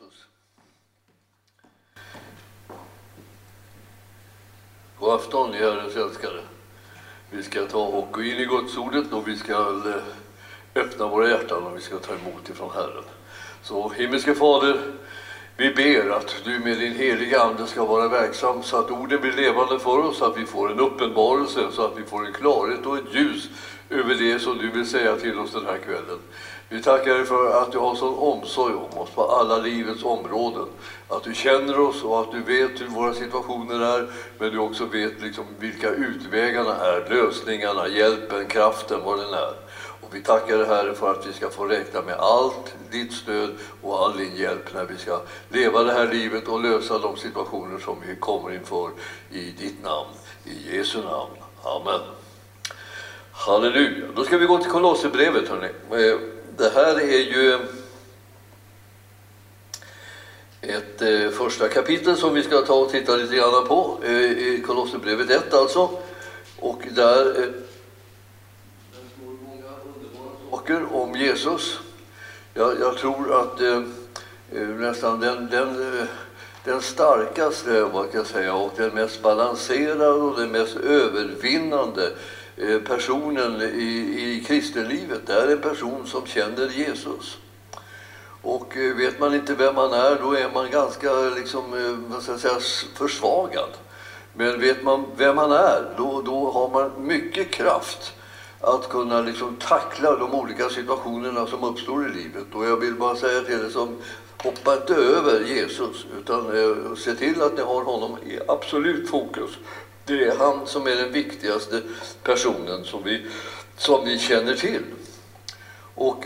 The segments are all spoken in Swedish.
Jesus. God afton, ni herrens älskare. Vi ska ta och gå in i Guds ordet och vi ska öppna våra hjärtan och vi ska ta emot ifrån Herren. Så himmelske Fader, vi ber att du med din heliga ande ska vara verksam så att orden blir levande för oss, så att vi får en uppenbarelse, så att vi får en klarhet och ett ljus över det som du vill säga till oss den här kvällen. Vi tackar dig för att du har sån omsorg om oss på alla livets områden. Att du känner oss och att du vet hur våra situationer är, men du också vet liksom vilka utvägarna är, lösningarna, hjälpen, kraften, vad den är. Och vi tackar dig Herre för att vi ska få räkna med allt ditt stöd och all din hjälp när vi ska leva det här livet och lösa de situationer som vi kommer inför i ditt namn, i Jesu namn. Amen. Halleluja. Då ska vi gå till Kolosserbrevet, hörni. Det här är ju ett första kapitel som vi ska ta och titta lite grann på, i Kolosserbrevet 1 alltså. Och där står många underbara saker om Jesus. Jag tror att nästan den starkaste, vad kan jag säga, och den mest balanserade och den mest övervinnande personen i kristenlivet, det är en person som känner Jesus. Och vet man inte vem man är, då är man ganska liksom, vad ska jag säga, försvagad. Men vet man vem man är, då har man mycket kraft att kunna liksom tackla de olika situationerna som uppstår i livet. Och jag vill bara säga till er som, hoppa inte över Jesus, utan se till att ni har honom i absolut fokus. Det är han som är den viktigaste personen som vi känner till. Och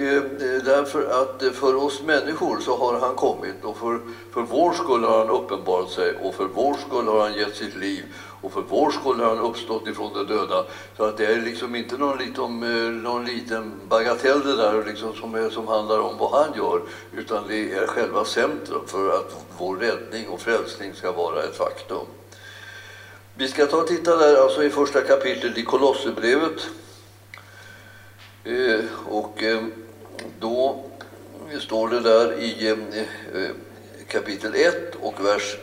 därför att för oss människor så har han kommit, och för vår skull har han uppenbarat sig, och för vår skull har han gett sitt liv, och för vår skull har han uppstått ifrån de döda. Så att det är liksom inte någon liten bagatell det där liksom, som handlar om vad han gör, utan det är själva centrum för att vår räddning och frälsning ska vara ett faktum. Vi ska ta och titta där alltså i första kapitlet i Kolosserbrevet. Och då står det där i kapitel 1 och vers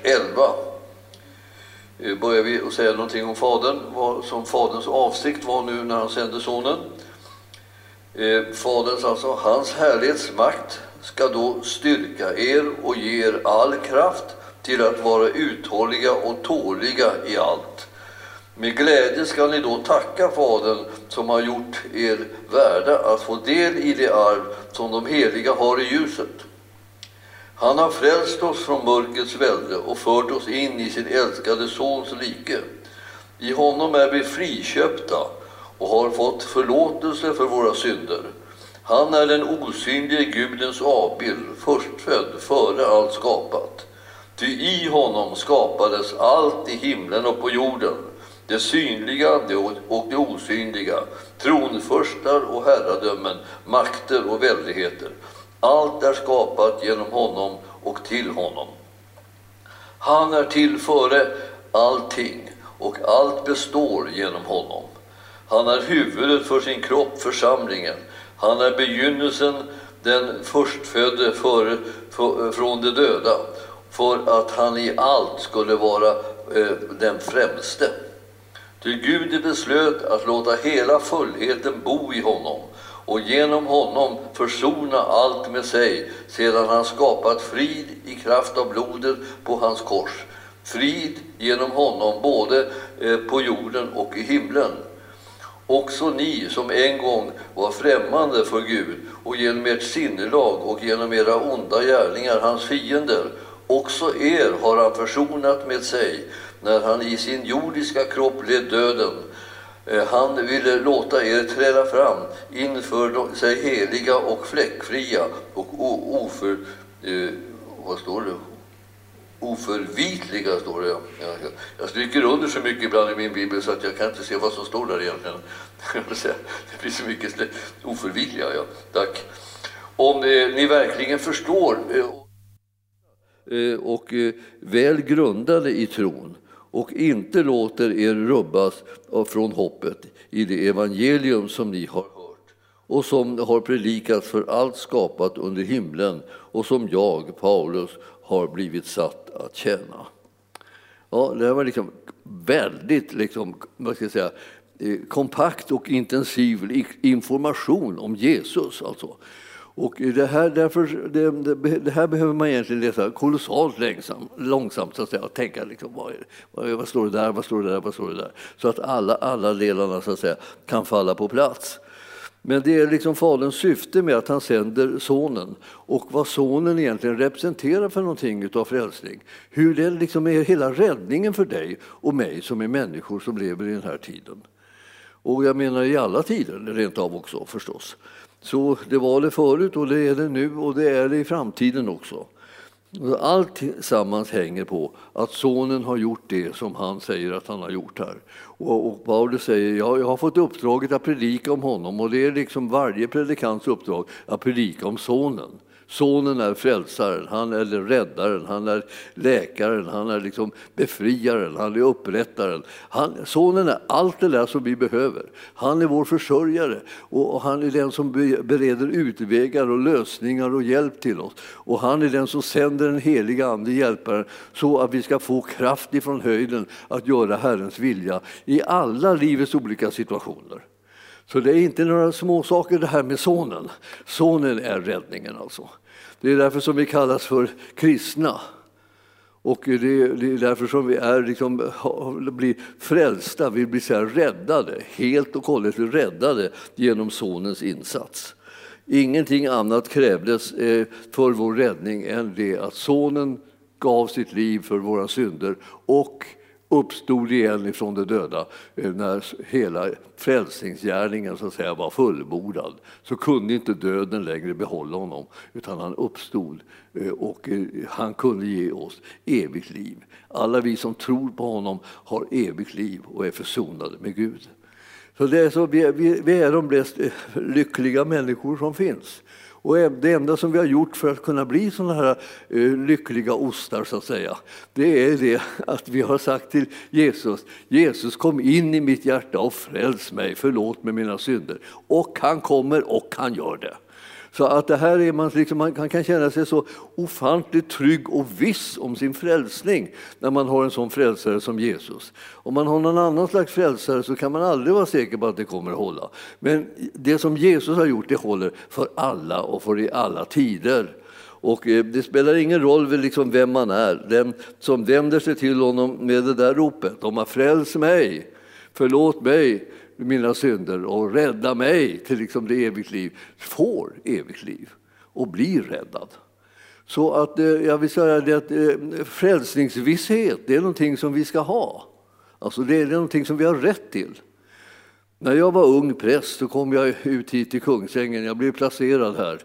11. Börjar vi att säga någonting om fadern, vad som faderns avsikt var nu när han sände sonen. Faderns alltså, hans härlighetsmakt ska då styrka er och ge er all kraft till att vara uthålliga och tåliga i allt. Med glädje ska ni då tacka Fadern som har gjort er värda att få del i det arv som de heliga har i ljuset. Han har frälst oss från mörkets välde och fört oss in i sin älskade sons rike. I honom är vi friköpta och har fått förlåtelse för våra synder. Han är den osynlige Gudens avbild, förstfödd före allt skapat. Ty i honom skapades allt i himlen och på jorden, det synliga och det osynliga, tronförstar och herradömen, makter och väldigheter. Allt är skapat genom honom och till honom. Han är till före allting och allt består genom honom. Han är huvudet för sin kropp, församlingen. Han är begynnelsen, den förstfödde från de döda, för att han i allt skulle vara den främste. Till Gud beslöt att låta hela fullheten bo i honom och genom honom försona allt med sig, sedan han skapat frid i kraft av blodet på hans kors. Frid genom honom både på jorden och i himlen. Också ni som en gång var främmande för Gud och genom ert sinnelag och genom era onda gärningar hans fiender, också er har han försonat med sig när han i sin jordiska kropp led döden. Han ville låta er träda fram inför sig heliga och fläckfria och oförvitliga, står det. Jag stryker under så mycket ibland i min bibel så att jag kan inte se vad som står där egentligen. Det blir så mycket oförvitliga, ja. Tack. Om ni verkligen förstår och väl grundade i tron och inte låter er rubbas från hoppet i det evangelium som ni har hört och som har predikats för allt skapat under himlen och som jag, Paulus, har blivit satt att tjäna. Ja, det här var liksom väldigt kompakt och intensiv information om Jesus. Alltså. Och det här behöver man egentligen läsa kolossalt långsamt så att säga, och tänka vad står det där, vad står det där, vad står det där, så att alla delarna så att säga kan falla på plats. Men det är liksom faderns syfte med att han sänder sonen, och vad sonen egentligen representerar för någonting utav frälsning. Hur det liksom är hela räddningen för dig och mig som är människor som lever i den här tiden. Och jag menar i alla tider, rent av också förstås. Så det var det förut och det är det nu och det är det i framtiden också. Allt sammans hänger på att sonen har gjort det som han säger att han har gjort här. Och Paulus säger, jag har fått uppdraget att predika om honom, och det är liksom varje predikants uppdrag att predika om sonen. Sonen är frälsaren, han är räddaren, han är läkaren, han är liksom befriaren, han är upprättaren. Sonen är allt det där som vi behöver. Han är vår försörjare, och han är den som bereder utvägar och lösningar och hjälp till oss. Och han är den som sänder den heliga ande, hjälparen, så att vi ska få kraft ifrån höjden att göra Herrens vilja i alla livets olika situationer. Så det är inte några små saker det här med sonen. Sonen är räddningen alltså. Det är därför som vi kallas för kristna. Och det är därför som vi är blir frälsta, vi blir så här räddade, helt och hållet räddade genom sonens insats. Ingenting annat krävdes för vår räddning än det att sonen gav sitt liv för våra synder och uppstod igen ifrån de döda. När hela frälsningsgärningen så att säga var fullbordad, så kunde inte döden längre behålla honom, utan han uppstod och han kunde ge oss evigt liv. Alla vi som tror på honom har evigt liv och är försonade med Gud. Så det är så vi är de mest lyckliga människor som finns. Och det enda som vi har gjort för att kunna bli sådana här lyckliga ostar så att säga, det är det att vi har sagt till Jesus, kom in i mitt hjärta och fräls mig, förlåt mig mina synder. Och han kommer och han gör det. Så att det här är man kan känna sig så ofantligt trygg och viss om sin frälsning när man har en sån frälsare som Jesus. Om man har någon annan slags frälsare så kan man aldrig vara säker på att det kommer att hålla. Men det som Jesus har gjort, det håller för alla och för i alla tider. Och det spelar ingen roll vem man är. Den som vänder sig till honom med det där ropet om att fräls mig, förlåt mig mina synder och rädda mig till det evigt liv, får evigt liv och blir räddad. Så att jag vill säga det att frälsningsvisshet, det är någonting som vi ska ha. Alltså det är någonting som vi har rätt till. När jag var ung präst så kom jag ut hit till Kungsängen. Jag blev placerad här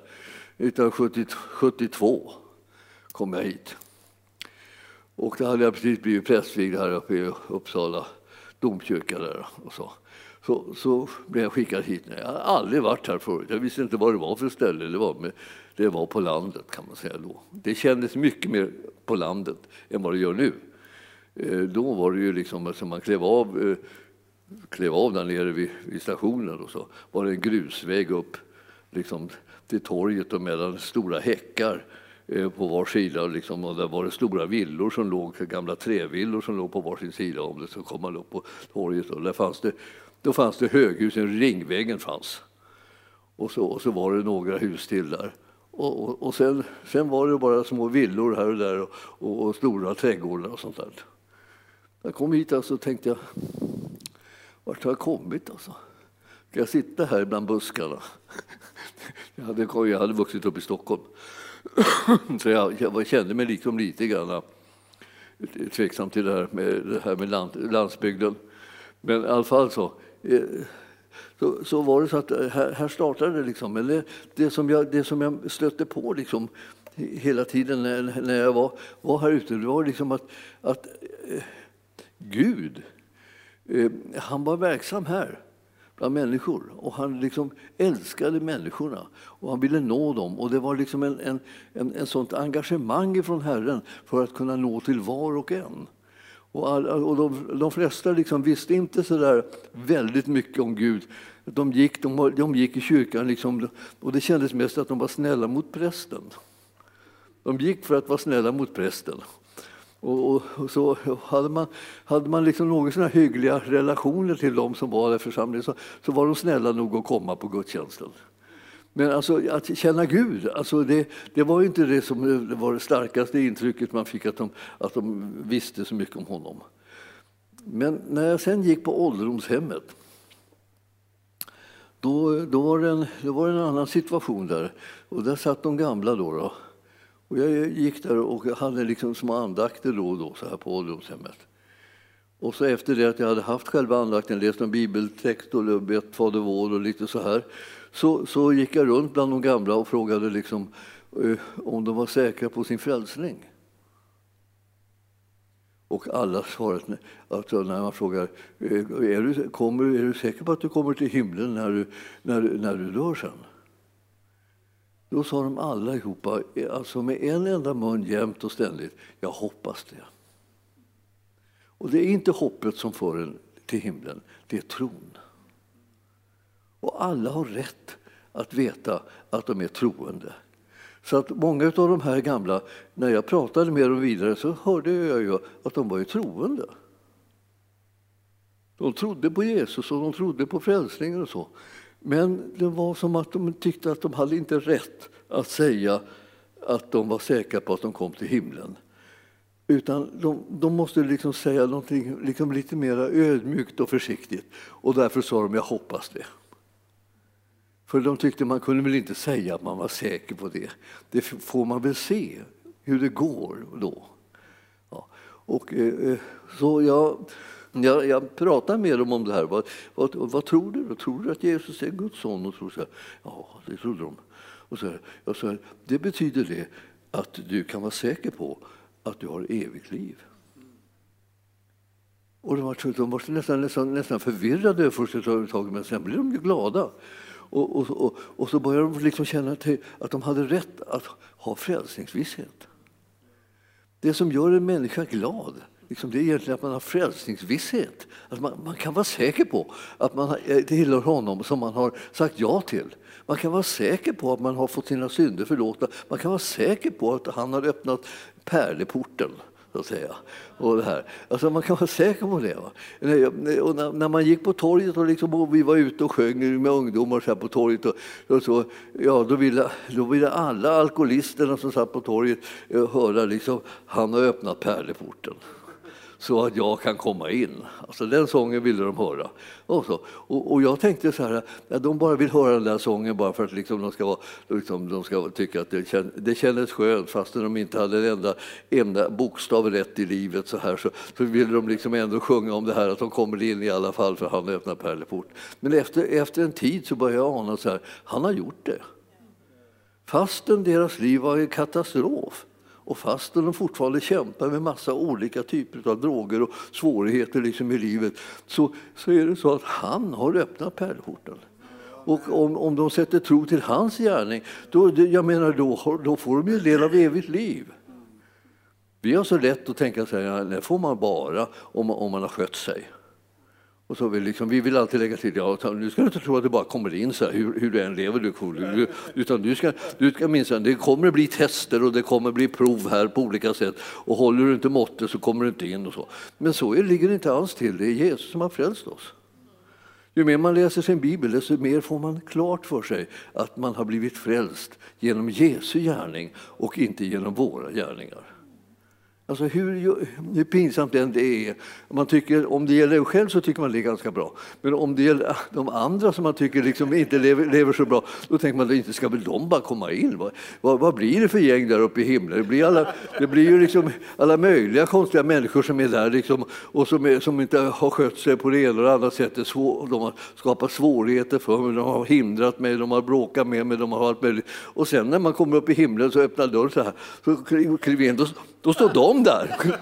1972 kom jag hit. Och då hade jag precis blivit prästvigd här uppe i Uppsala domkyrka där och så. Så blev jag skickad hit. Jag hade aldrig varit här förut. Jag visste inte vad det var för ställe. Det var på landet kan man säga då. Det kändes mycket mer på landet än vad det gör nu. Då var det ju som man klev av där nere vid stationen och så var det en grusväg upp till torget och mellan stora häckar på var sida och där var det stora villor som låg, gamla trävillor som låg på varsin sida om det, så kom man upp på torget och där fanns det höghusen, Ringvägen fanns. Och så var det några hus till där. Och sen var det bara små villor här och där och stora trädgårdar och sånt där. Jag kom hit och alltså, tänkte jag, vart har jag kommit alltså? Ska jag sitta här bland buskarna? Jag hade vuxit upp i Stockholm. Så jag kände mig lite grann tveksam till det här med landsbygden. Men i alla fall så var det så att här startade det som jag stötte på hela tiden när jag var här ute. Det var att Gud, han var verksam här bland människor, och han älskade människorna och han ville nå dem, och det var en sånt engagemang från Herren för att kunna nå till var och en. Och de flesta liksom visste inte så där väldigt mycket om Gud. De gick i kyrkan liksom, och det kändes mest att de var snälla mot prästen. De gick för att vara snälla mot prästen. Och så hade man liksom någon sån här hyggliga relationer till dem som var där i församlingen, så var de snälla nog att komma på gudstjänsten. Men alltså, att känna Gud, alltså det var ju inte det som det var det starkaste intrycket man fick, att de visste så mycket om honom. Men när jag sen gick på ålderdomshemmet, då var det en annan situation där. Och där satt de gamla då. Och jag gick där och hade liksom små andakter då och då så här på ålderdomshemmet. Och så efter det att jag hade haft själva andakten, läst en bibeltext och bett Fader vår och lite så här, så gick jag runt bland de gamla och frågade liksom, om de var säkra på sin frälsning. Och alla svarade, alltså när man frågar, är du säker på att du kommer till himlen när du dör sen? Då sa de alla ihopa, alltså med en enda mun jämt och ständigt, jag hoppas det. Och det är inte hoppet som för en till himlen, det är tron. Och alla har rätt att veta att de är troende. Så att många av de här gamla, när jag pratade med dem vidare, så hörde jag ju att de var ju troende. De trodde på Jesus och de trodde på frälsningen och så. Men det var som att de tyckte att de hade inte rätt att säga att de var säkra på att de kom till himlen. Utan de måste liksom säga någonting liksom lite mer ödmjukt och försiktigt. Och därför sa de, jag hoppas det. För de tyckte man kunde väl inte säga att man var säker på det. Det får man väl se hur det går då. Ja. Och så jag pratade med dem om det här. Vad tror du? Tror du att Jesus är Guds son? Och så här, ja, det trodde de. Och så här, jag sa, det betyder det att du kan vara säker på att du har evigt liv. Och de var nästan förvirrade första taget, men sen blev de ju glada. Och så började de liksom känna till att de hade rätt att ha frälsningsvisshet. Det som gör en människa glad, liksom, det är egentligen att man har frälsningsvisshet. Att man kan vara säker på att man tillhör honom som man har sagt ja till. Man kan vara säker på att man har fått sina synder förlåtna. Man kan vara säker på att han har öppnat pärleporten, så att säga. Och det här. Alltså, man kan vara säker på det. Va? Och när man gick på torget och, liksom, och vi var ute och sjöng med ungdomar så här på torget, och så, ja, då ville alla alkoholisterna som satt på torget höra liksom, han har öppnat pärleporten. Så att jag kan komma in. Alltså, den sången ville de höra. Och jag tänkte så här, att de bara vill höra den där sången bara för att liksom de ska tycka att det kändes skönt, fastän de inte hade en enda bokstav rätt i livet. Så här, så ville de liksom ändå sjunga om det här, att de kommer in i alla fall för han öppnar pärleport. Men efter en tid så började jag ana så här, han har gjort det. Fastän deras liv var en katastrof. Och fastän de fortfarande kämpar med massa olika typer av droger och svårigheter liksom i livet, så är det så att han har öppnat pärlporten. Och om de sätter tro till hans gärning, då får de ju en del av evigt liv. Vi har så lätt att tänka så här, det får man bara om man har skött sig. Och så vi vill alltid lägga till, ja, nu ska du inte tro att det bara kommer in så här, hur du än lever, utan du ska minnas att det kommer bli tester och det kommer bli prov här på olika sätt, och håller du inte måttet så kommer du inte in och så. Men så ligger det inte alls till, det är Jesus som har frälst oss. Ju mer man läser sin bibel, desto mer får man klart för sig att man har blivit frälst genom Jesu gärning och inte genom våra gärningar. Alltså hur pinsamt det är. Man tycker, om det gäller själv så tycker man det är ganska bra. Men om det gäller de andra som man tycker liksom inte lever så bra, då tänker man att inte ska väl de bara komma in. Vad blir det för gäng där uppe i himlen? Det blir ju liksom alla möjliga konstiga människor som är där liksom, och som inte har skött sig på det ena eller andra sättet. De har skapat svårigheter för mig, de har hindrat mig, de har bråkat med mig, de har allt möjligt. Och sen när man kommer upp i himlen så öppnar dörren så här, så kliver in, då står de där.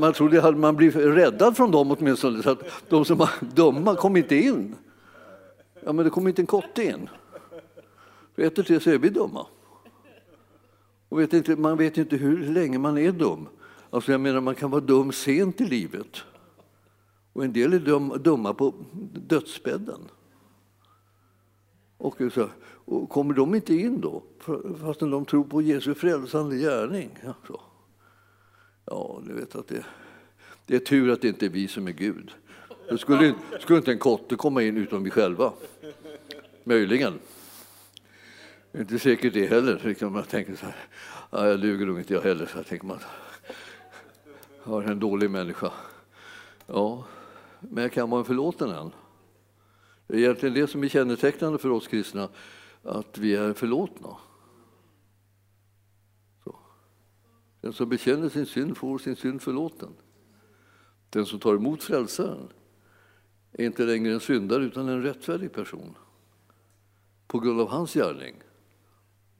Man trodde att man blev räddad från dem åtminstone, så att de som var dumma kom inte in. Ja, men det kom inte en kotte in. För ett och tre så är vi dumma. Och man vet inte hur länge man är dum. Alltså jag menar, man kan vara dum sent i livet. Och en del är dumma på dödsbädden. Och kommer de inte in då? Fastän de tror på Jesu frälsande gärning. Alltså. Ja, du vet att det är tur att det inte är vi som är Gud. Det skulle inte en kotte komma in utan vi själva. Möjligen. Det är inte säkert det heller. Så kan man tänka så här, ja, jag luger nog inte jag heller. Så här tänker man, jag är en dålig människa. Ja, men jag kan vara en förlåten än. Det är egentligen det som är kännetecknande för oss kristna, att vi är förlåtna. Så. Den som bekänner sin synd får sin synd förlåten. Den som tar emot frälsaren är inte längre en syndare utan en rättfärdig person. På grund av hans gärning.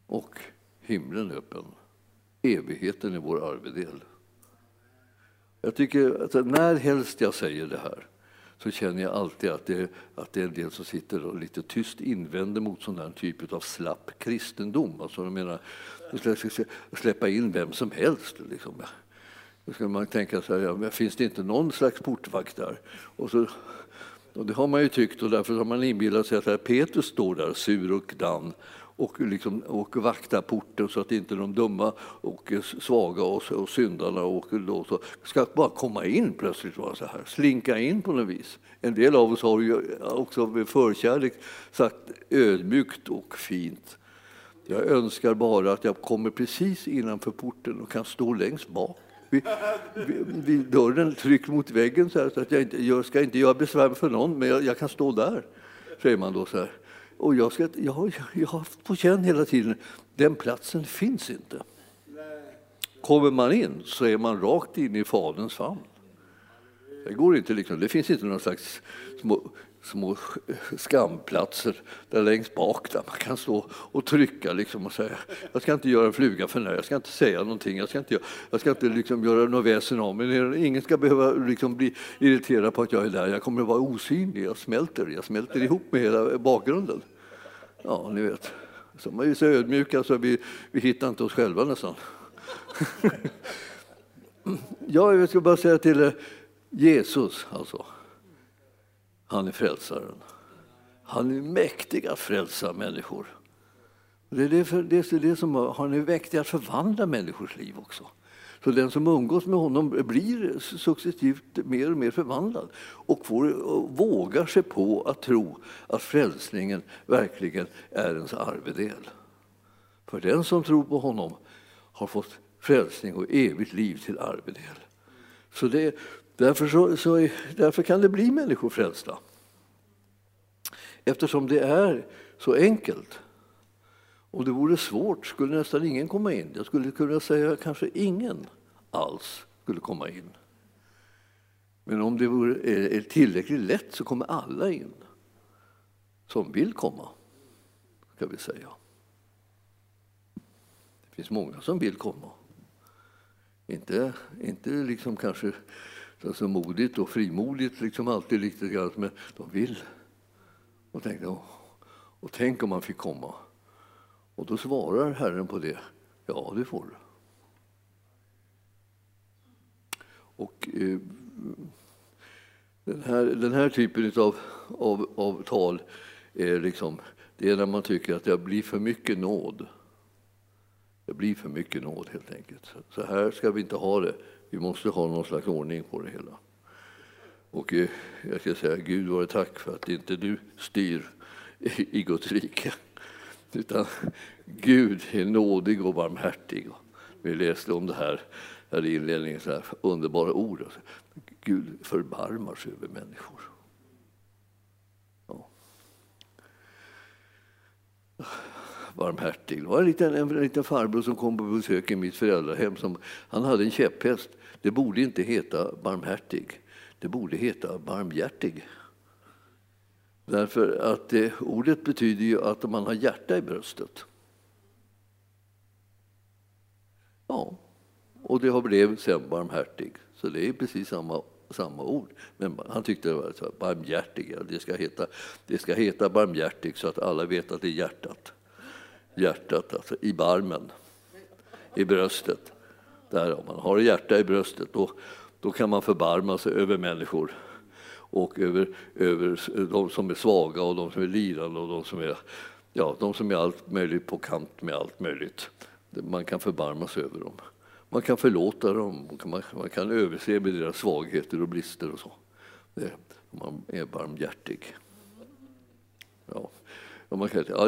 Och himlen öppen. Evigheten är vår arvedel. Jag tycker att när helst jag säger det här så känner jag alltid att det är en del som sitter och lite tyst invänder mot sån här typ av slapp kristendom. Alltså de menar, släppa in vem som helst. Liksom. Då ska man tänka så här, ja, finns det inte någon slags portvakt där? Och det har man ju tyckt, och därför har man inbillat sig att Petrus står där sur och dan och vaktar porten så att inte de dumma och svaga och syndarna och ska bara komma in plötsligt, vara så här, slinka in på något vis. En del av oss har ju också med förkärlek sagt ödmjukt och fint: jag önskar bara att jag kommer precis innanför porten och kan stå längst bak. Vid dörren, tryckt mot väggen så här, så att jag ska inte göra besvär för någon, men jag kan stå där, säger man då så här. Och jag har på känn hela tiden, den platsen finns inte. Kommer man in så är man rakt in i Faderns famn. Det går inte liksom, det finns inte någon slags små skamplatser där längst bak där man kan stå och trycka liksom och säga, jag ska inte göra en fluga för när, jag ska inte säga någonting, jag ska inte liksom göra något väsen av mig, ingen ska behöva liksom bli irriterad på att jag är där, jag kommer att vara osynlig, jag smälter ihop med hela bakgrunden. Ja, ni vet, så man är så ödmjuka så vi hittar inte oss själva nästan. Jag ska bara säga till Jesus, alltså han är frälsaren. Han är mäktig att frälsa människor. Det är det som han är mäktig att förvandla människors liv också. Så den som umgås med honom blir successivt mer och mer förvandlad och vågar sig på att tro att frälsningen verkligen är ens arvedel. För den som tror på honom har fått frälsning och evigt liv till arvedel. Så det Därför kan det bli människor frälsta. Eftersom det är så enkelt. Och det vore svårt, skulle nästan ingen komma in. Jag skulle kunna säga kanske ingen alls skulle komma in. Men om det är tillräckligt lätt så kommer alla in. Som vill komma, ska vi säga. Det finns många som vill komma. Inte liksom kanske så modigt och frimodigt, liksom alltid lite grann, men de vill. Och tänk om man fick komma. Och då svarar Herren på det. Ja, det får du. Och den här typen av tal är liksom, det är när man tycker att det blir för mycket nåd. Det blir för mycket nåd helt enkelt. Så här ska vi inte ha det. Vi måste ha någon slags ordning på det hela. Och jag ska säga, Gud vare tack för att inte du styr i Guds rike. Utan Gud är nådig och barmhärtig. Vi läste om det här i inledningen, så här underbara ord. Gud förbarmar sig över människor. Ja. Barmhärtig. Det var en liten farbror som kom på besök i mitt föräldrahem. Han hade en käpphäst. Det borde inte heta barmhärtig. Det borde heta barmhjärtig. Därför att ordet betyder ju att man har hjärta i bröstet. Ja, och det har blivit sen barmhärtig. Så det är precis samma ord. Men han tyckte det var så här, barmhjärtig. Det ska heta barmhjärtig så att alla vet att det är hjärtat. Hjärtat, alltså i barmen, i bröstet. där om man har hjärta i bröstet, då kan man förbarma sig över människor och över de som är svaga och de som är lidande och de som är allt möjligt på kant med allt möjligt. Man kan förbarma sig över dem. Man kan förlåta dem, man kan överse med deras svagheter och brister och så. Man är barmhjärtig. Ja.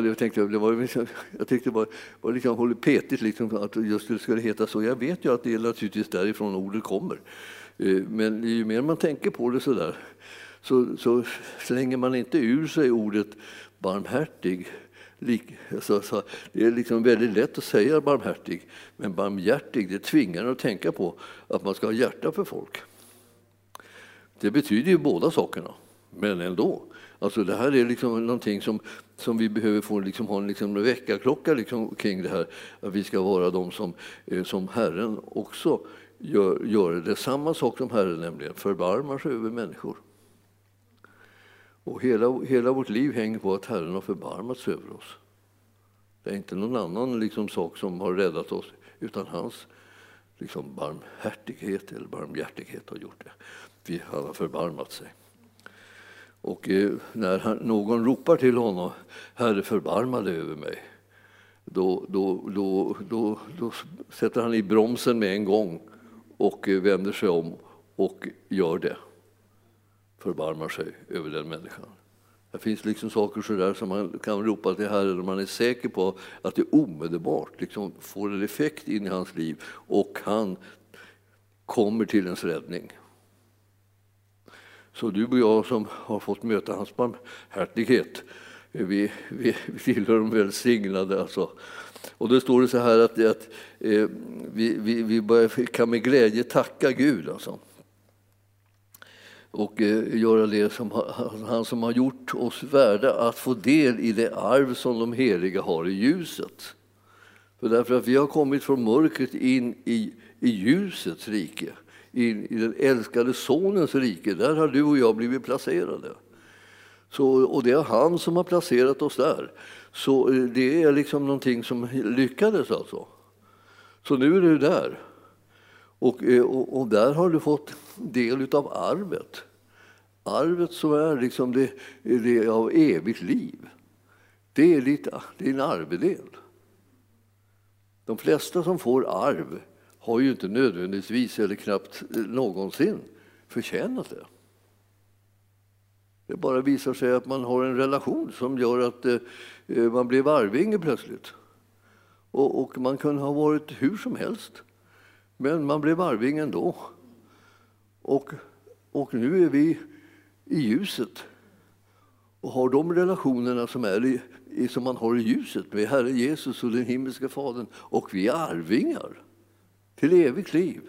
Jag tyckte det var liksom hållepetigt liksom, att just det skulle heta så. Jag vet ju att det är naturligtvis därifrån ordet kommer. Men ju mer man tänker på det så där, så slänger man inte ur sig ordet barmhärtig. Så det är liksom väldigt lätt att säga barmhärtig, men barmhjärtig, det tvingar att tänka på att man ska ha hjärta för folk. Det betyder ju båda sakerna, men ändå. Alltså det här är liksom någonting som vi behöver få liksom, ha en liksom väckarklocka liksom, kring det här. Att vi ska vara de som Herren också gör det. Samma sak som Herren nämligen, förbarmar sig över människor. Och hela vårt liv hänger på att Herren har förbarmats över oss. Det är inte någon annan liksom, sak som har räddat oss, utan hans liksom, barmhärtighet eller barmhjärtighet har gjort det. Vi har förbarmat sig. Och när någon ropar till honom, Herre förbarma dig över mig, då sätter han i bromsen med en gång och vänder sig om och gör det. Förbarmar sig över den människan. Det finns liksom saker så där som man kan ropa till Herren om man är säker på att det omedelbart liksom får en effekt in i hans liv och han kommer till ens räddning. Så du och jag som har fått möta hans barmhärtighet, vi tillhör de välsignade. Alltså. Och då står det så här att vi kan med glädje tacka Gud alltså. Och göra det som han som har gjort oss värda att få del i det arv som de heliga har i ljuset. För därför att vi har kommit från mörkret in i ljusets rike. I den älskade sonens rike, där har du och jag blivit placerade. Så, och det är han som har placerat oss där. Så det är liksom någonting som lyckades alltså. Så nu är du där. Och där har du fått del av arvet. Arvet som är liksom det av evigt liv. Det är din arvedel. De flesta som får arv har ju inte nödvändigtvis eller knappt någonsin förtjänat det. Det bara visar sig att man har en relation som gör att man blev arvinge plötsligt. Och man kunde ha varit hur som helst, men man blev arving ändå. Och nu är vi i ljuset och har de relationerna som man har i ljuset med Herre Jesus och den himmelska Fadern, och vi är arvingar till evigt liv.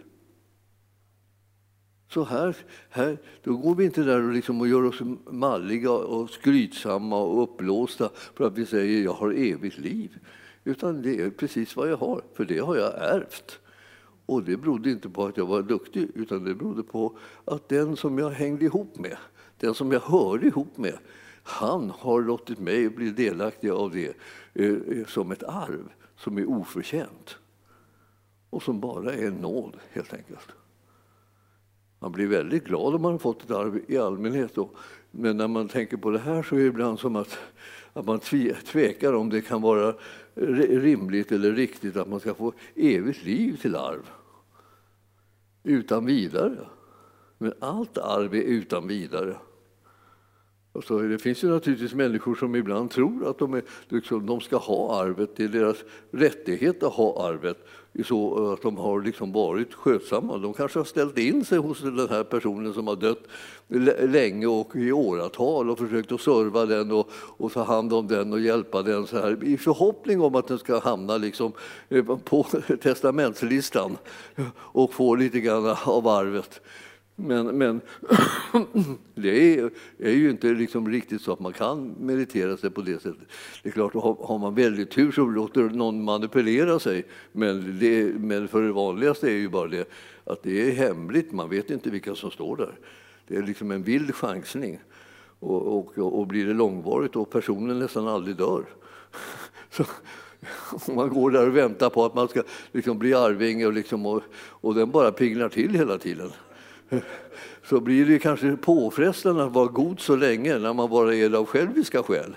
Så här då går vi inte där och, liksom och gör oss malliga och skrytsamma och uppblåsta för att vi säger jag har evigt liv. Utan det är precis vad jag har, för det har jag ärvt. Och det berodde inte på att jag var duktig, utan det berodde på att den som jag hängde ihop med, den som jag hörde ihop med, han har låtit mig bli delaktig av det som ett arv som är oförtjänt. Och som bara är nåd, helt enkelt. Man blir väldigt glad om man har fått ett arv i allmänhet. Då. Men när man tänker på det här så är det ibland som att man tvekar om det kan vara rimligt eller riktigt att man ska få evigt liv till arv. Utan vidare. Men allt arv är utan vidare. Alltså, det finns ju naturligtvis människor som ibland tror att de ska ha arvet. Det är deras rättighet att ha arvet. Så att de har liksom varit skötsamma. De kanske har ställt in sig hos den här personen som har dött länge och i åratal och försökt att serva den och ta hand om den och hjälpa den så här, i förhoppning om att den ska hamna liksom på testamentslistan och få lite grann av arvet. Men det är ju inte liksom riktigt så att man kan meritera sig på det sättet. Det är klart, har man väldigt tur så låter någon manipulera sig. Men för det vanligaste är ju bara det att det är hemligt. Man vet inte vilka som står där. Det är liksom en vild chansning. Och blir det långvarigt och personen nästan aldrig dör. Så, Om man går där och väntar på att man ska liksom bli arvinge och den bara pinglar till hela tiden. Så blir det kanske påfrestande att vara god så länge när man bara är av själviska skäl.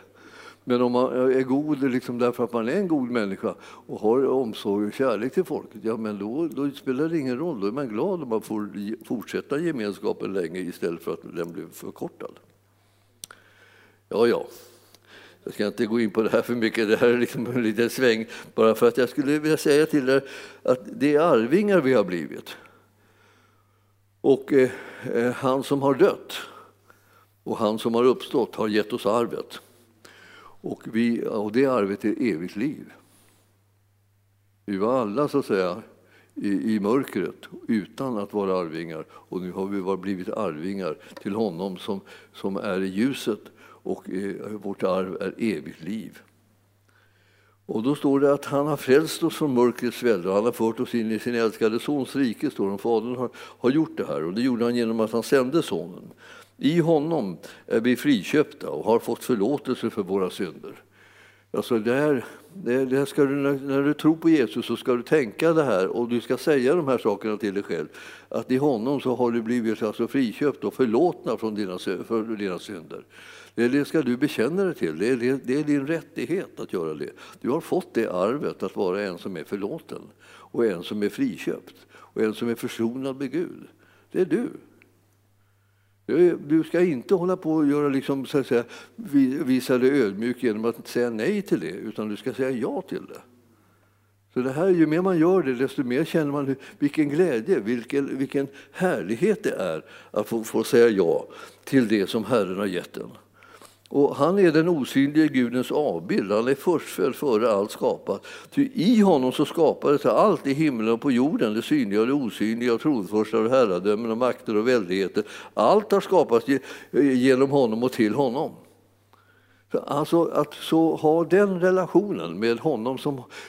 Men om man är god liksom därför att man är en god människa och har omsorg och kärlek till folket, ja, men då spelar det ingen roll. Då är man glad om man får fortsätta gemenskapen länge istället för att den blir förkortad. Ja. Jag ska inte gå in på det här för mycket, det här är liksom en liten sväng. Bara för att jag skulle vilja säga till er att det är arvingar vi har blivit. Och han som har dött och han som har uppstått har gett oss arvet. Och det arvet är evigt liv. Vi var alla så att säga i mörkret utan att vara arvingar. Och nu har vi blivit arvingar till honom som är i ljuset. Och vårt arv är evigt liv. Och då står det att han har frälst oss från mörkrets välde. Han har fört oss in i sin älskade sons rike, står det. Fadern har gjort det här, och det gjorde han genom att han sände sonen. I honom är vi friköpta och har fått förlåtelse för våra synder. Alltså det här ska du, när du tror på Jesus så ska du tänka det här, och du ska säga de här sakerna till dig själv. Att i honom så har du blivit alltså friköpt och förlåtna för dina synder. Det ska du bekänna dig till. Det är din rättighet att göra det. Du har fått det arvet att vara en som är förlåten och en som är friköpt och en som är försonad med Gud. Det är du. Du ska inte hålla på och göra, liksom, så att säga, visa dig ödmjuk genom att säga nej till det, utan du ska säga ja till det. Så det här, ju mer man gör det, desto mer känner man vilken glädje, vilken härlighet det är att få säga ja till det som Herren har gett en. Och han är den osynliga Gudens avbild, han är förstfödd före allt skapat. Ty i honom så skapades allt i himlen och på jorden, det synliga och det osynliga, och tronförstar och herradömen och makter och väldigheter. Allt har skapats genom honom och till honom. Alltså att så ha den relationen med honom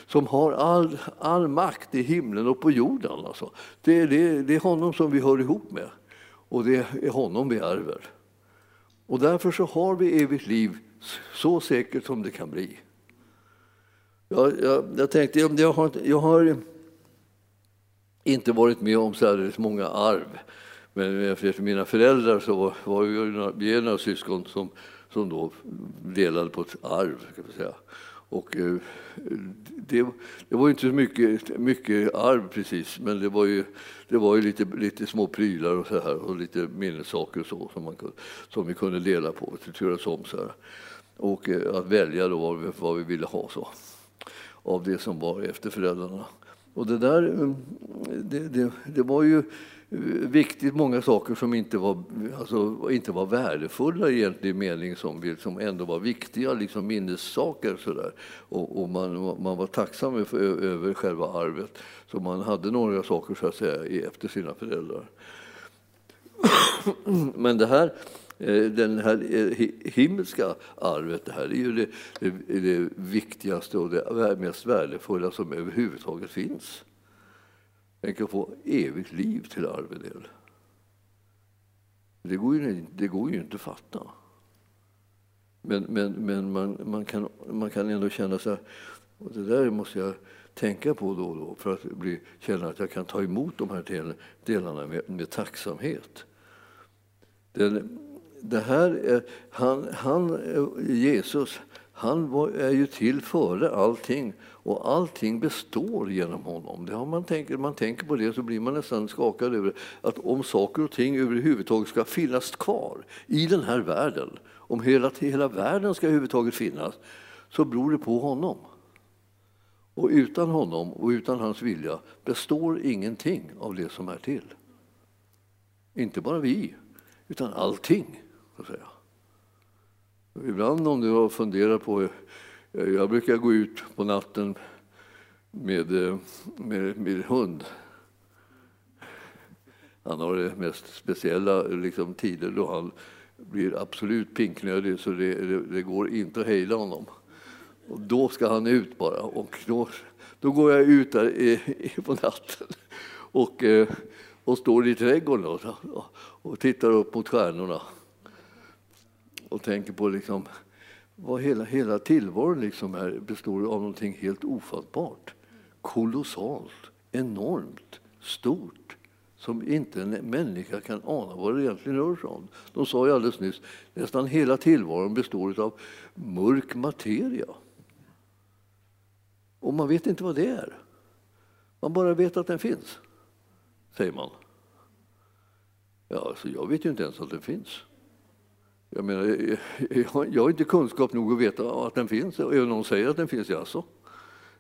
som har all makt i himlen och på jorden. Alltså. Det är honom som vi hör ihop med, och det är honom vi ärver. Och därför så har vi evigt liv så säkert som det kan bli. Jag tänkte, jag har inte varit med om så här många arv. Men efter mina föräldrar så var vi ju några syskon som då delade på ett arv, ska vi säga. Och det var inte så mycket arv precis, men det var ju lite små prylar och så här, och lite minnesaker och så som vi kunde dela på och turas om så här. Och att välja då vad vi ville ha så av det som var efter föräldrarna. Och det där det var ju viktigt, många saker som inte var värdefulla i egentlig mening, som ändå var viktiga, liksom minnessaker sådär. Och man var tacksam över själva arvet, så man hade några saker så att säga efter sina föräldrar. Men den här himmelska arvet, det här är ju det viktigaste och det mest värdefulla som överhuvudtaget finns. Den kan få evigt liv till arvedel. Det går ju inte att fatta. Men man kan ändå känna så här, och det där måste jag tänka på då och då för att känna att jag kan ta emot de här delarna med tacksamhet. Jesus, är ju till före allting, och allting består genom honom. Det har man tänker på det, så blir man nästan skakad över att om saker och ting överhuvudtaget ska finnas kvar i den här världen, om hela världen ska överhuvudtaget finnas, så beror det på honom. Och utan honom och utan hans vilja består ingenting av det som är till. Inte bara vi, utan allting, så att säga. Ibland om du funderar på, jag brukar gå ut på natten med hund. Han har det mest speciella liksom, tider då han blir absolut pinknödig, så det går inte att hejla honom. Och då ska han ut bara, och då går jag ut där på natten och står i trädgården och tittar upp mot stjärnorna. Och tänker på liksom, vad hela tillvaron liksom här består av någonting helt ofattbart, kolossalt, enormt, stort, som inte en människa kan ana vad det egentligen rör sig om. De sa ju alldeles nyss, nästan hela tillvaron består av mörk materia. Och man vet inte vad det är. Man bara vet att den finns, säger man. Ja, alltså jag vet ju inte ens att den finns. Jag menar, jag har inte kunskap nog att veta att den finns. Och även om någon säger att den finns, ja så.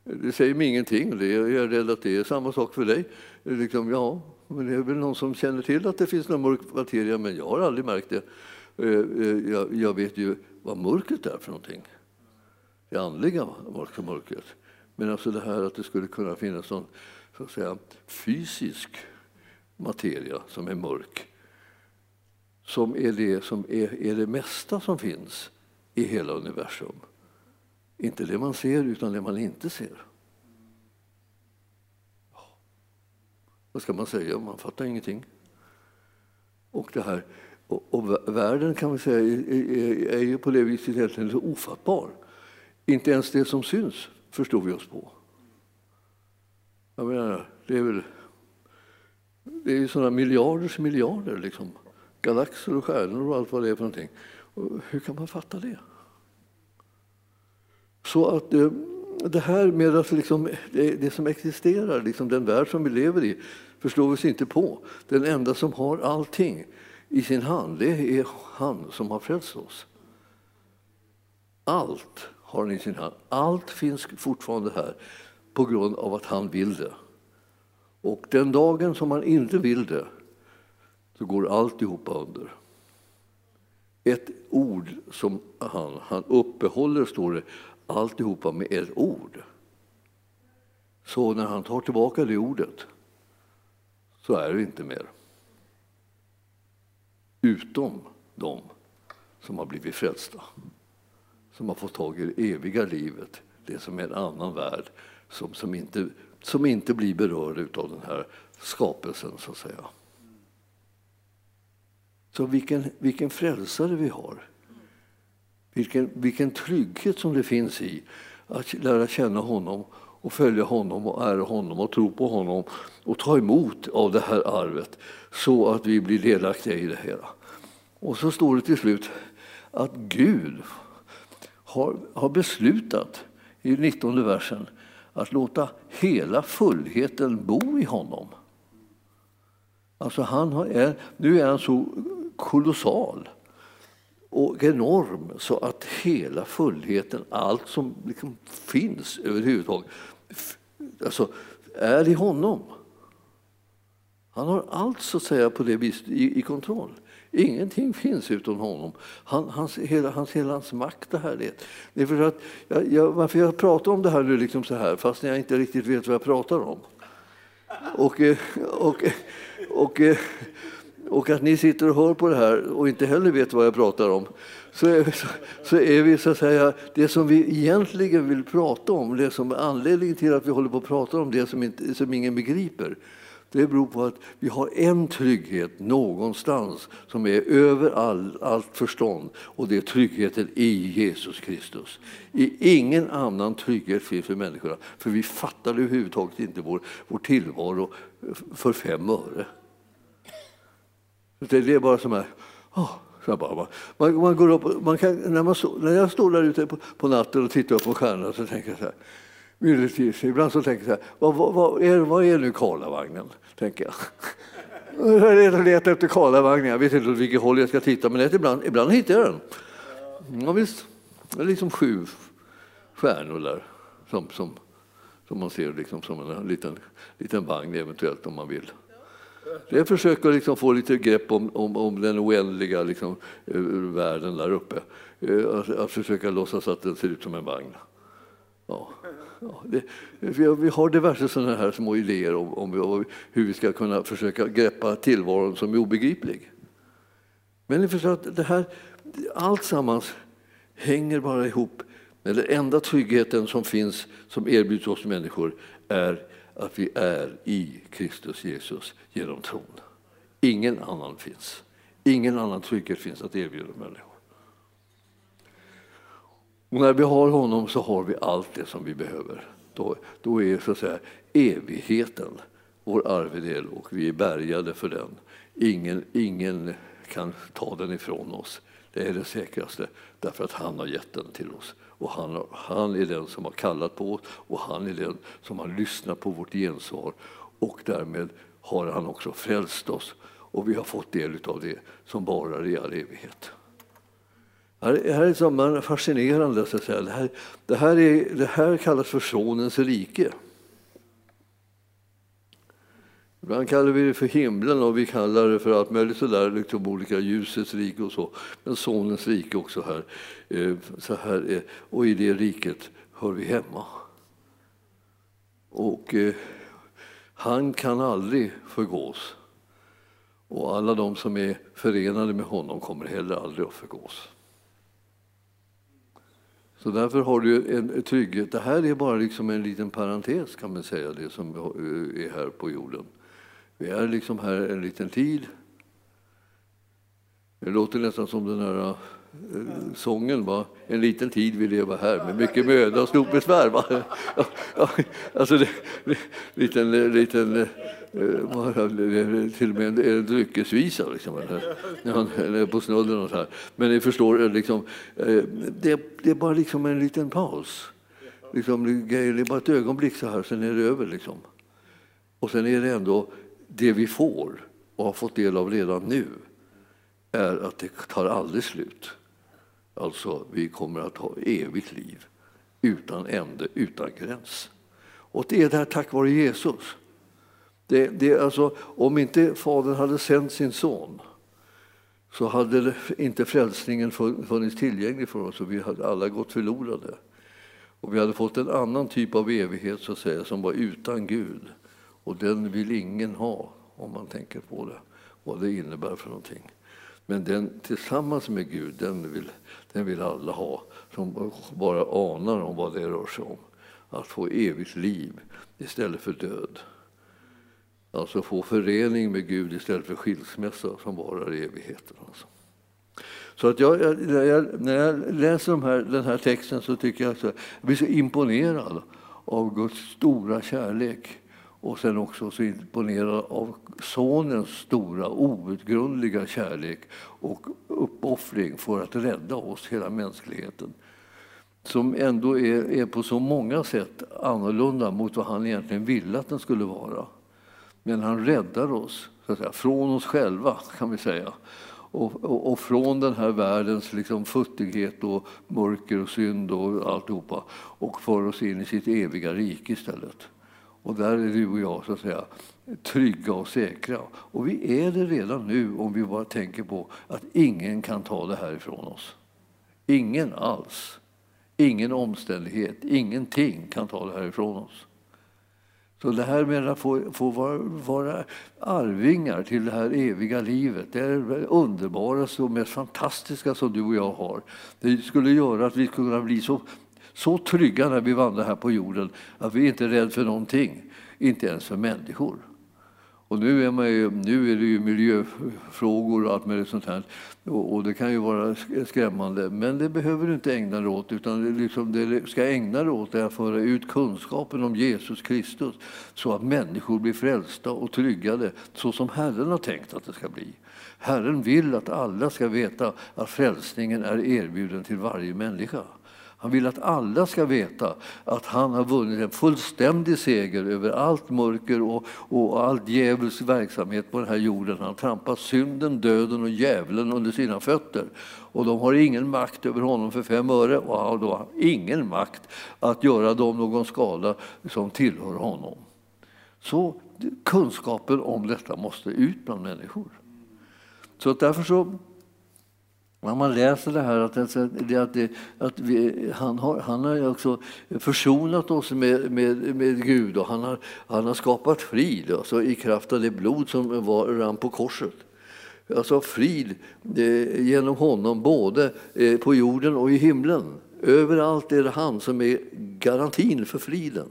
Det säger mig ingenting. Jag är rädd att det är samma sak för dig. Liksom, ja, men det är väl någon som känner till att det finns någon mörk materia, men jag har aldrig märkt det. Jag vet ju vad mörkret är för någonting. Det andliga mörkret. Men alltså det här att det skulle kunna finnas någon, så att säga, fysisk materia som är mörk, som är det mesta som finns i hela universum. Inte det man ser, utan det man inte ser. Vad ska man säga? Man fattar ingenting. Och det här, och världen kan man säga är ju på det viset helt ofattbar. Inte ens det som syns förstår vi oss på. Jag menar, det är ju sådana miljarders miljarder liksom. Galaxer och stjärnor och allt vad det är för någonting. Och hur kan man fatta det? Så att det här med att liksom, det som existerar, liksom den värld som vi lever i, förstår vi oss inte på. Den enda som har allting i sin hand, det är han som har frälst oss. Allt har han i sin hand. Allt finns fortfarande här på grund av att han vill det. Och den dagen som han inte vill det, så går alltihopa under. Ett ord som han uppehåller, står det, alltihopa med ett ord. Så när han tar tillbaka det ordet, så är det inte mer. Utom de som har blivit frälsta, som har fått tag i det eviga livet, det som är en annan värld, som inte blir berörd av den här skapelsen, så att säga. Så vilken frälsare vi har. Vilken trygghet som det finns i att lära känna honom och följa honom och ära honom och tro på honom och ta emot av det här arvet så att vi blir delaktiga i det hela. Och så står det till slut att Gud har beslutat i 19:e versen att låta hela fullheten bo i honom. Alltså nu är han så kolossal och enorm så att hela fullheten, allt som liksom finns överhuvudtaget, alltså är i honom. Han har allt så att säga på det viset i kontroll. Ingenting finns utan honom. Hans makt, det här är. Det är för att varför jag pratar om det här nu liksom så här, fast jag inte riktigt vet vad jag pratar om. Och att ni sitter och hör på det här och inte heller vet vad jag pratar om, så är vi så att säga, det som vi egentligen vill prata om, det som är anledningen till att vi håller på att prata om det som ingen begriper, det beror på att vi har en trygghet någonstans som är över allt förstånd, och det är tryggheten i Jesus Kristus. I ingen annan trygghet finns för människorna, för vi fattar överhuvudtaget inte vår tillvaro för 5 öre. Det är bara som här. Man går upp, när jag står där ute på natten och tittar upp på stjärnorna, så tänker jag så här. Ibland så tänker jag så här, vad är nu Karlavagnen, tänker jag. Jag letar efter Karlavagnen, jag vet inte åt vilket håll jag ska titta, men ibland hittar jag den. Ja, visst, det är liksom 7 stjärnor där som man ser liksom som en liten vagn eventuellt om man vill. Det försöker liksom få lite grepp om den oändliga liksom, världen där uppe. Att försöka låtsas att den ser ut som en vagn. Ja, vi har diverse sådana här små idéer om hur vi ska kunna försöka greppa tillvaron som är obegriplig. Men ni förstår att det här, allt sammans hänger bara ihop. Men den enda tryggheten som finns, som erbjuds oss människor, är att vi är i Kristus Jesus genom tron. Ingen annan finns. Ingen annan trygghet finns att erbjuda människor. Och när vi har honom så har vi allt det som vi behöver. Då är så att säga evigheten vår arvedel och vi är bärgade för den. Ingen kan ta den ifrån oss. Det är det säkraste därför att han har gett den till oss. Och han är den som har kallat på oss och han är den som har lyssnat på vårt gensvar. Och därmed har han också frälst oss. Och vi har fått del av det som varar i all evighet. Det här är så fascinerande. Så att säga. Det här kallas för sonens rike. Ibland kallar vi det för himlen och vi kallar det för allt möjligt sådär, liksom olika ljusets rike och så. Men sonens rike också här. Så här och i det riket hör vi hemma. Och han kan aldrig förgås. Och alla de som är förenade med honom kommer heller aldrig att förgås. Så därför har du en trygghet. Det här är bara liksom en liten parentes kan man säga, det som är här på jorden. Vi är liksom här en liten tid. Det låter nästan som den här sången, va? En liten tid vi lever här med mycket möda och stort besvär. Va? Alltså, liten till och med en dryckesvisa liksom, eller på snudden och så här. Men ni förstår liksom, det är bara liksom en liten paus liksom, det är bara ett ögonblick så här, sen är det över liksom. Och sen är det ändå det vi får och har fått del av redan nu är att det tar aldrig slut. Alltså vi kommer att ha evigt liv utan ände, utan gräns. Och det är där tack vare Jesus. Det är alltså, om inte fadern hade sänt sin son så hade inte frälsningen funnits tillgänglig för oss och vi hade alla gått förlorade. Och vi hade fått en annan typ av evighet så att säga, som var utan Gud. Och den vill ingen ha om man tänker på det, vad det innebär för någonting. Men den tillsammans med Gud, den vill alla ha som bara anar om vad det rör sig om. Att få evigt liv istället för död. Alltså få förening med Gud istället för skilsmässa som varar i evigheten. Alltså. Så att när jag läser den här texten så tycker jag att jag blir så imponerad av Guds stora kärlek. Och sen också så imponerad av sonens stora outgrundliga kärlek och uppoffring för att rädda oss, hela mänskligheten. Som ändå är på så många sätt annorlunda mot vad han egentligen ville att den skulle vara. Men han räddar oss så att säga, från oss själva kan vi säga. Och från den här världens liksom, futtighet och mörker och synd och alltihopa. Och för oss in i sitt eviga rike istället. Och där är du och jag så att säga trygga och säkra. Och vi är det redan nu om vi bara tänker på att ingen kan ta det här ifrån oss. Ingen alls. Ingen omständighet. Ingenting kan ta det här ifrån oss. Så det här med att få vara arvingar till det här eviga livet, det är det underbaraste och mest fantastiska som du och jag har. Det skulle göra att vi kunde bli så trygga när vi vandrar här på jorden att vi inte är rädda för någonting, inte ens för människor. Och nu är det ju miljöfrågor och allt möjligt sånt här. Och det kan ju vara skrämmande. Men det behöver du inte ägna dig åt. Utan det ska ägna dig åt att föra ut kunskapen om Jesus Kristus. Så att människor blir frälsta och tryggade. Så som Herren har tänkt att det ska bli. Herren vill att alla ska veta att frälsningen är erbjuden till varje människa. Han vill att alla ska veta att han har vunnit en fullständig seger över allt mörker och allt djävuls verksamhet på den här jorden. Han trampar synden, döden och djävulen under sina fötter. Och de har ingen makt över honom för 5 öre och har då ingen makt att göra dem någon skada som tillhör honom. Så kunskapen om detta måste ut bland människor. Så därför så... När man läser det här han har också försonat oss med Gud och han har skapat frid alltså, i kraft av det blod som rann på korset. Alltså frid genom honom både på jorden och i himlen. Överallt är det han som är garantin för friden.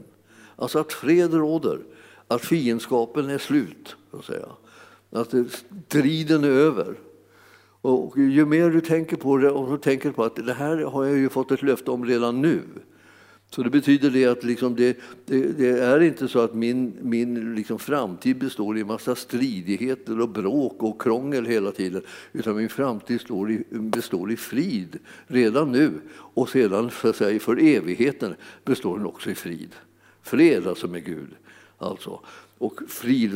Alltså att fred råder, att fiendskapen är slut, så att säga. Att striden är över. Och ju mer du tänker på det och tänker på att det här har jag ju fått ett löfte om redan nu. Så det betyder det att liksom det är inte så att min liksom framtid består i en massa stridigheter och bråk och krångel hela tiden. Utan min framtid består i frid redan nu. Och sedan för evigheten består den också i frid. Fred alltså med Gud. Alltså. Och frid,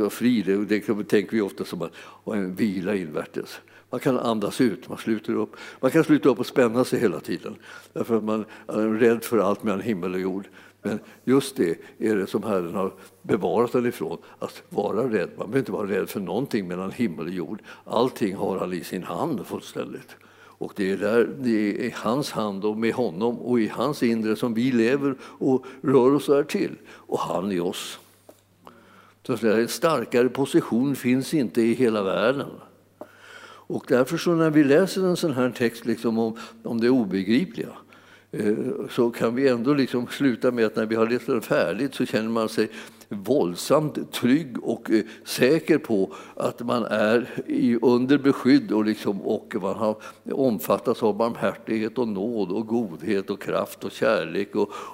det tänker vi ofta som en vila invärtes. Man kan andas ut, man sluter upp. Man kan sluta upp och spänna sig hela tiden. Därför att man är rädd för allt mellan himmel och jord. Men just det är det som Herren har bevarat den ifrån, att vara rädd. Man behöver inte vara rädd för någonting mellan himmel och jord. Allting har han i sin hand fullständigt. Och det är där, det är hans hand och med honom och i hans inre som vi lever och rör oss här till. Och han i oss. Så en starkare position finns inte i hela världen. Och därför så när vi läser en sån här text liksom om det obegripliga så kan vi ändå liksom sluta med att när vi har läst den färdigt så känner man sig våldsamt trygg och säker på att man är under beskydd och man har omfattats av barmhärtighet och nåd och godhet och kraft och kärlek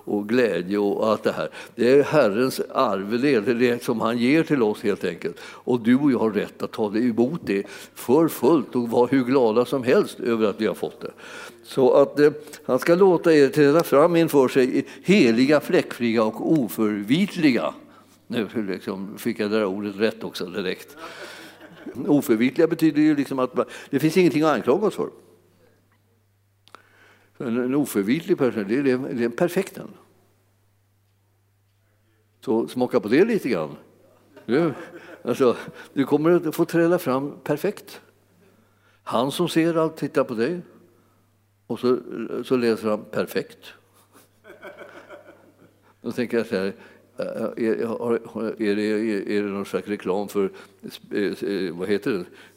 och glädje och allt det här. Det är Herrens arvedel, det som han ger till oss helt enkelt. Och du och jag har rätt att ta emot det för fullt och vara hur glada som helst över att vi har fått det. Så att han ska låta er träda fram inför sig heliga, fläckfria och oförvitliga. Nu fick jag det där ordet rätt också direkt. Oförvitliga betyder ju liksom att det finns ingenting att anklaga oss för. En oförvitlig person, det är en perfekten. Så smaka på det lite grann. Du kommer att få träda fram perfekt. Han som ser allt tittar på dig. Och så läser han perfekt. Då tänker jag så här, är det någon slags reklam för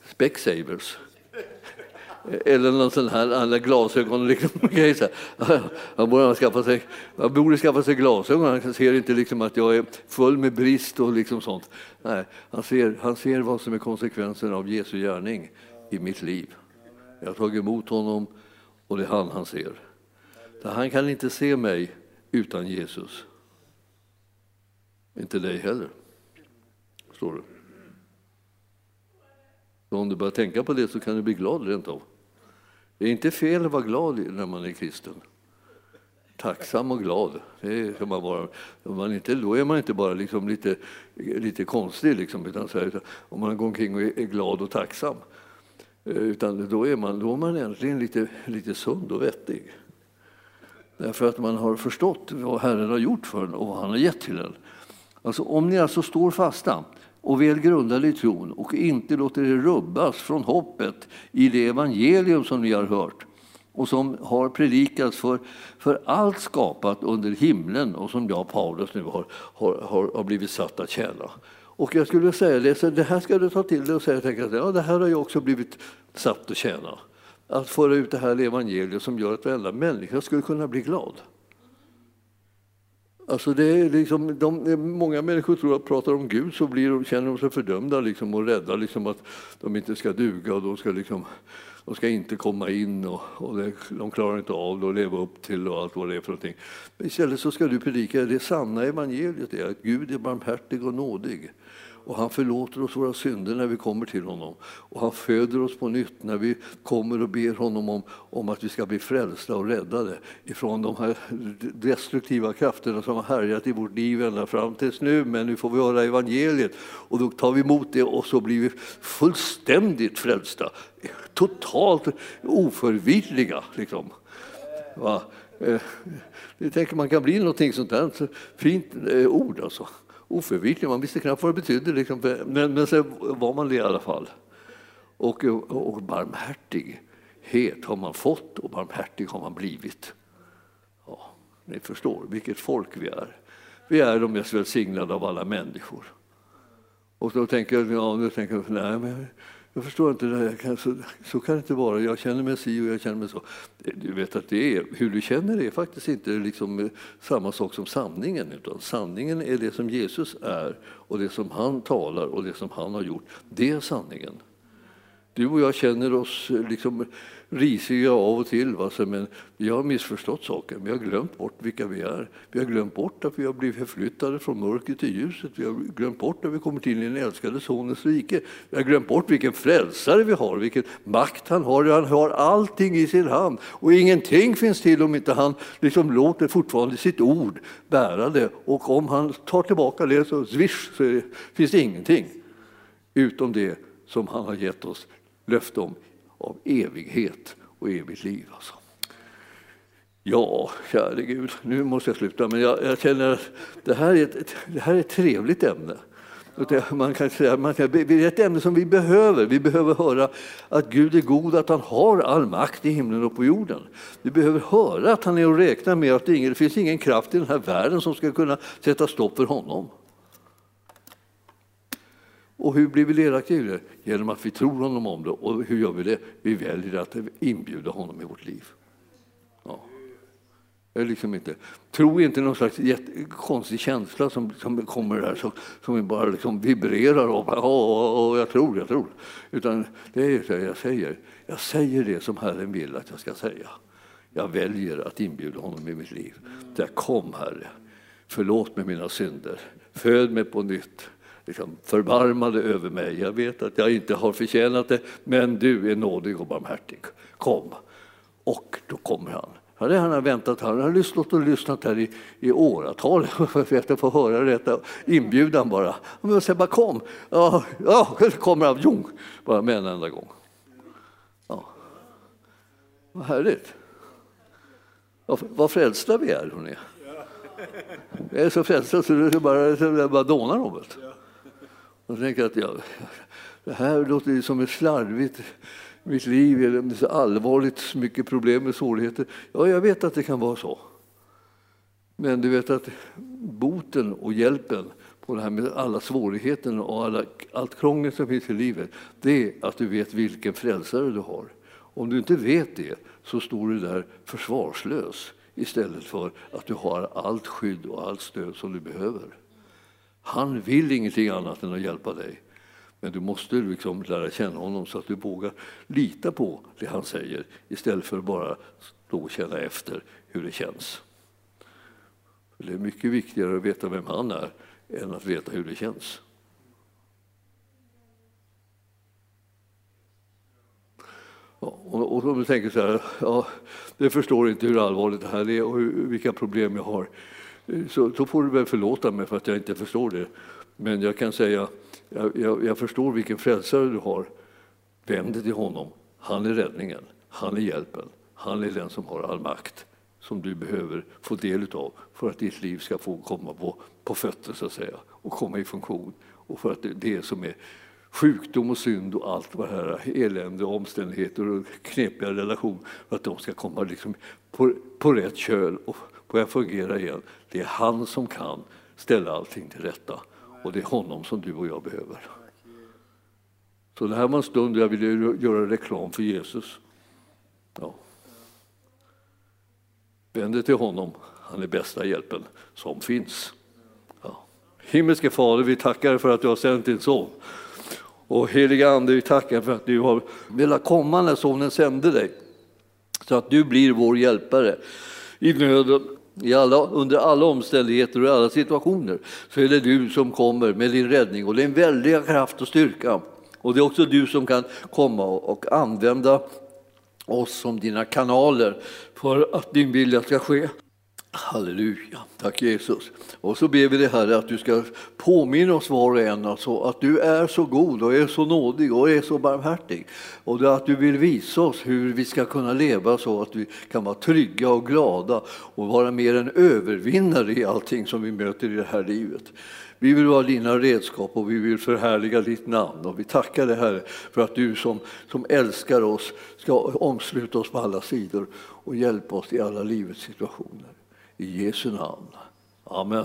Specsavers? Eller någon sån här andra glasögon liksom grej så här. Han borde skaffa sig glasögon. Han ser inte liksom att jag är full med brist och liksom sånt. Nej, han ser vad som är konsekvensen av Jesu gärning i mitt liv. Jag har tagit emot honom. Och det är han ser. Han kan inte se mig utan Jesus. Inte dig heller. Förstår du? Så om du börjar tänka på det så kan du bli glad rent av. Det är inte fel att vara glad när man är kristen. Tacksam och glad. Det kan man vara. Då är man inte bara liksom lite konstig. Liksom, utan så här, om man går omkring och är glad och tacksam. Utan då är man egentligen lite sund och vettig. Därför att man har förstått vad Herren har gjort för en och vad han har gett till en. Alltså, om ni alltså står fasta och väl grundade i tron och inte låter er rubbas från hoppet i det evangelium som ni har hört och som har predikats för allt skapat under himlen och som jag, Paulus, nu har blivit satt att tjäna. Och jag skulle säga det här ska du ta till dig och säga, tänka att det här har jag också blivit satt att tjäna. Att föra ut det här evangeliet som gör att varenda människa skulle kunna bli glad. Alltså det är liksom, många människor tror att pratar om Gud så känner de sig fördömda liksom, och rädda liksom, att de inte ska duga och de ska inte komma in och de klarar inte av det och leva upp till och allt vad det är för någonting. Istället så ska du predika det sanna evangeliet är att Gud är barmhärtig och nådig. Och han förlåter oss våra synder när vi kommer till honom. Och han föder oss på nytt när vi kommer och ber honom om att vi ska bli frälsta och räddade ifrån de här destruktiva krafterna som har härjat i vårt liv ända fram tills nu. Men nu får vi höra evangeliet och då tar vi emot det och så blir vi fullständigt frälsta. Totalt oförvitliga liksom. Va? Jag tänker man kan bli någonting sånt där. Fint ord alltså. Oförvitlig, man visste knappt vad det betydde, liksom. Men så var man det i alla fall. Och barmhärtighet har man fått och barmhärtig har man blivit. Ja, ni förstår vilket folk vi är. Vi är de mest välsignade av alla människor. Och då tänker jag, nej men jag förstår inte det här, så kan det inte vara. Jag känner mig si och jag känner mig så. Du vet att det är, hur du känner det är faktiskt inte liksom samma sak som sanningen. Utan sanningen är det som Jesus är och det som han talar och det som han har gjort. Det är sanningen. Du och jag känner oss liksom risiga av och till, va? Men vi har missförstått saker. Vi har glömt bort vilka vi är. Vi har glömt bort att vi har blivit förflyttade från mörker till ljuset. Vi har glömt bort att vi kommit in i den älskade sonens rike. Vi har glömt bort vilken frälsare vi har, vilken makt han har. Han har allting i sin hand. Och ingenting finns till om inte han liksom låter fortfarande sitt ord bära det. Och om han tar tillbaka det så, swish, så finns det ingenting utom det som han har gett oss löfte om av evighet och evigt liv. Alltså. Ja, käre Gud, nu måste jag sluta. Men jag känner att det här är ett trevligt ämne. Man kan, det är ett ämne som vi behöver. Vi behöver höra att Gud är god, att han har all makt i himlen och på jorden. Vi behöver höra att han är och räkna med att det finns ingen kraft i den här världen som ska kunna sätta stopp för honom. Och hur blir vi delaktiga i det? Genom att vi tror honom om det. Och hur gör vi det? Vi väljer att inbjuda honom i vårt liv. Ja. Jag liksom inte. Tro inte någon slags konstig känsla som kommer där som vi bara liksom vibrerar av. Ja, jag tror. Utan det är det jag säger. Jag säger det som Herren vill att jag ska säga. Jag väljer att inbjuda honom i mitt liv. Så jag kom, Herre. Förlåt mig mina synder. Föd mig på nytt. Liksom förbarmade över mig. Jag vet att jag inte har förtjänat det, men du är nådig och barmhärtig. Kom. Och då kommer han. Han har väntat, han har lyssnat här i åratal för att få höra detta. Inbjudan bara. Men jag säger bara kom. Ja, kommer han. Jung. Bara med en enda gång. Ja. Vad härligt. Vad frälsta vi är, hon är. Jag är så frälsta så det bara donar något. Och så tänker jag att det här låter ju som ett slarvigt mitt liv, eller det är så allvarligt, så mycket problem och svårigheter. Ja, jag vet att det kan vara så. Men du vet att boten och hjälpen på det här med alla svårigheter och allt krångel som finns i livet, det är att du vet vilken frälsare du har. Om du inte vet det så står du där försvarslös istället för att du har allt skydd och allt stöd som du behöver. Han vill ingenting annat än att hjälpa dig. Men du måste liksom lära känna honom så att du vågar lita på det han säger istället för att bara stå och känna efter hur det känns. För det är mycket viktigare att veta vem han är än att veta hur det känns. Ja, och om du tänker så här, ja, jag förstår inte hur allvarligt det här är och vilka problem jag har. Så får du väl förlåta mig för att jag inte förstår det. Men jag kan säga, jag förstår vilken frälsare du har. Vänd dig till honom. Han är räddningen. Han är hjälpen. Han är den som har all makt som du behöver få del av för att ditt liv ska få komma på fötter så att säga. Och komma i funktion. Och för att det som är sjukdom och synd och allt vad det här är, elände och omständigheter och knepiga relationer, för att de ska komma liksom på rätt köl och börja fungera igen. Det är han som kan ställa allting till rätta. Och det är honom som du och jag behöver. Så det här var en stund jag ville göra reklam för Jesus. Ja. Vänd dig till honom. Han är bästa hjälpen som finns. Ja. Himmelske Fader, vi tackar för att du har sänt din son. Och heliga Ande, vi tackar för att du har velat komma när sonen sände dig. Så att du blir vår hjälpare i nöden. Under alla omständigheter och i alla situationer så är det du som kommer med din räddning och din väldiga kraft och styrka. Och det är också du som kan komma och använda oss som dina kanaler för att din vilja ska ske. Halleluja, tack Jesus. Och så ber vi dig, Herre, att du ska påminna oss var och en alltså, att du är så god och är så nådig och är så barmhärtig. Och att du vill visa oss hur vi ska kunna leva så att vi kan vara trygga och glada och vara mer än övervinnare i allting som vi möter i det här livet. Vi vill vara dina redskap och vi vill förhärliga ditt namn. Och vi tackar dig, Herre, för att du som älskar oss ska omsluta oss på alla sidor och hjälpa oss i alla livets situationer. I Jesu namn. Amen.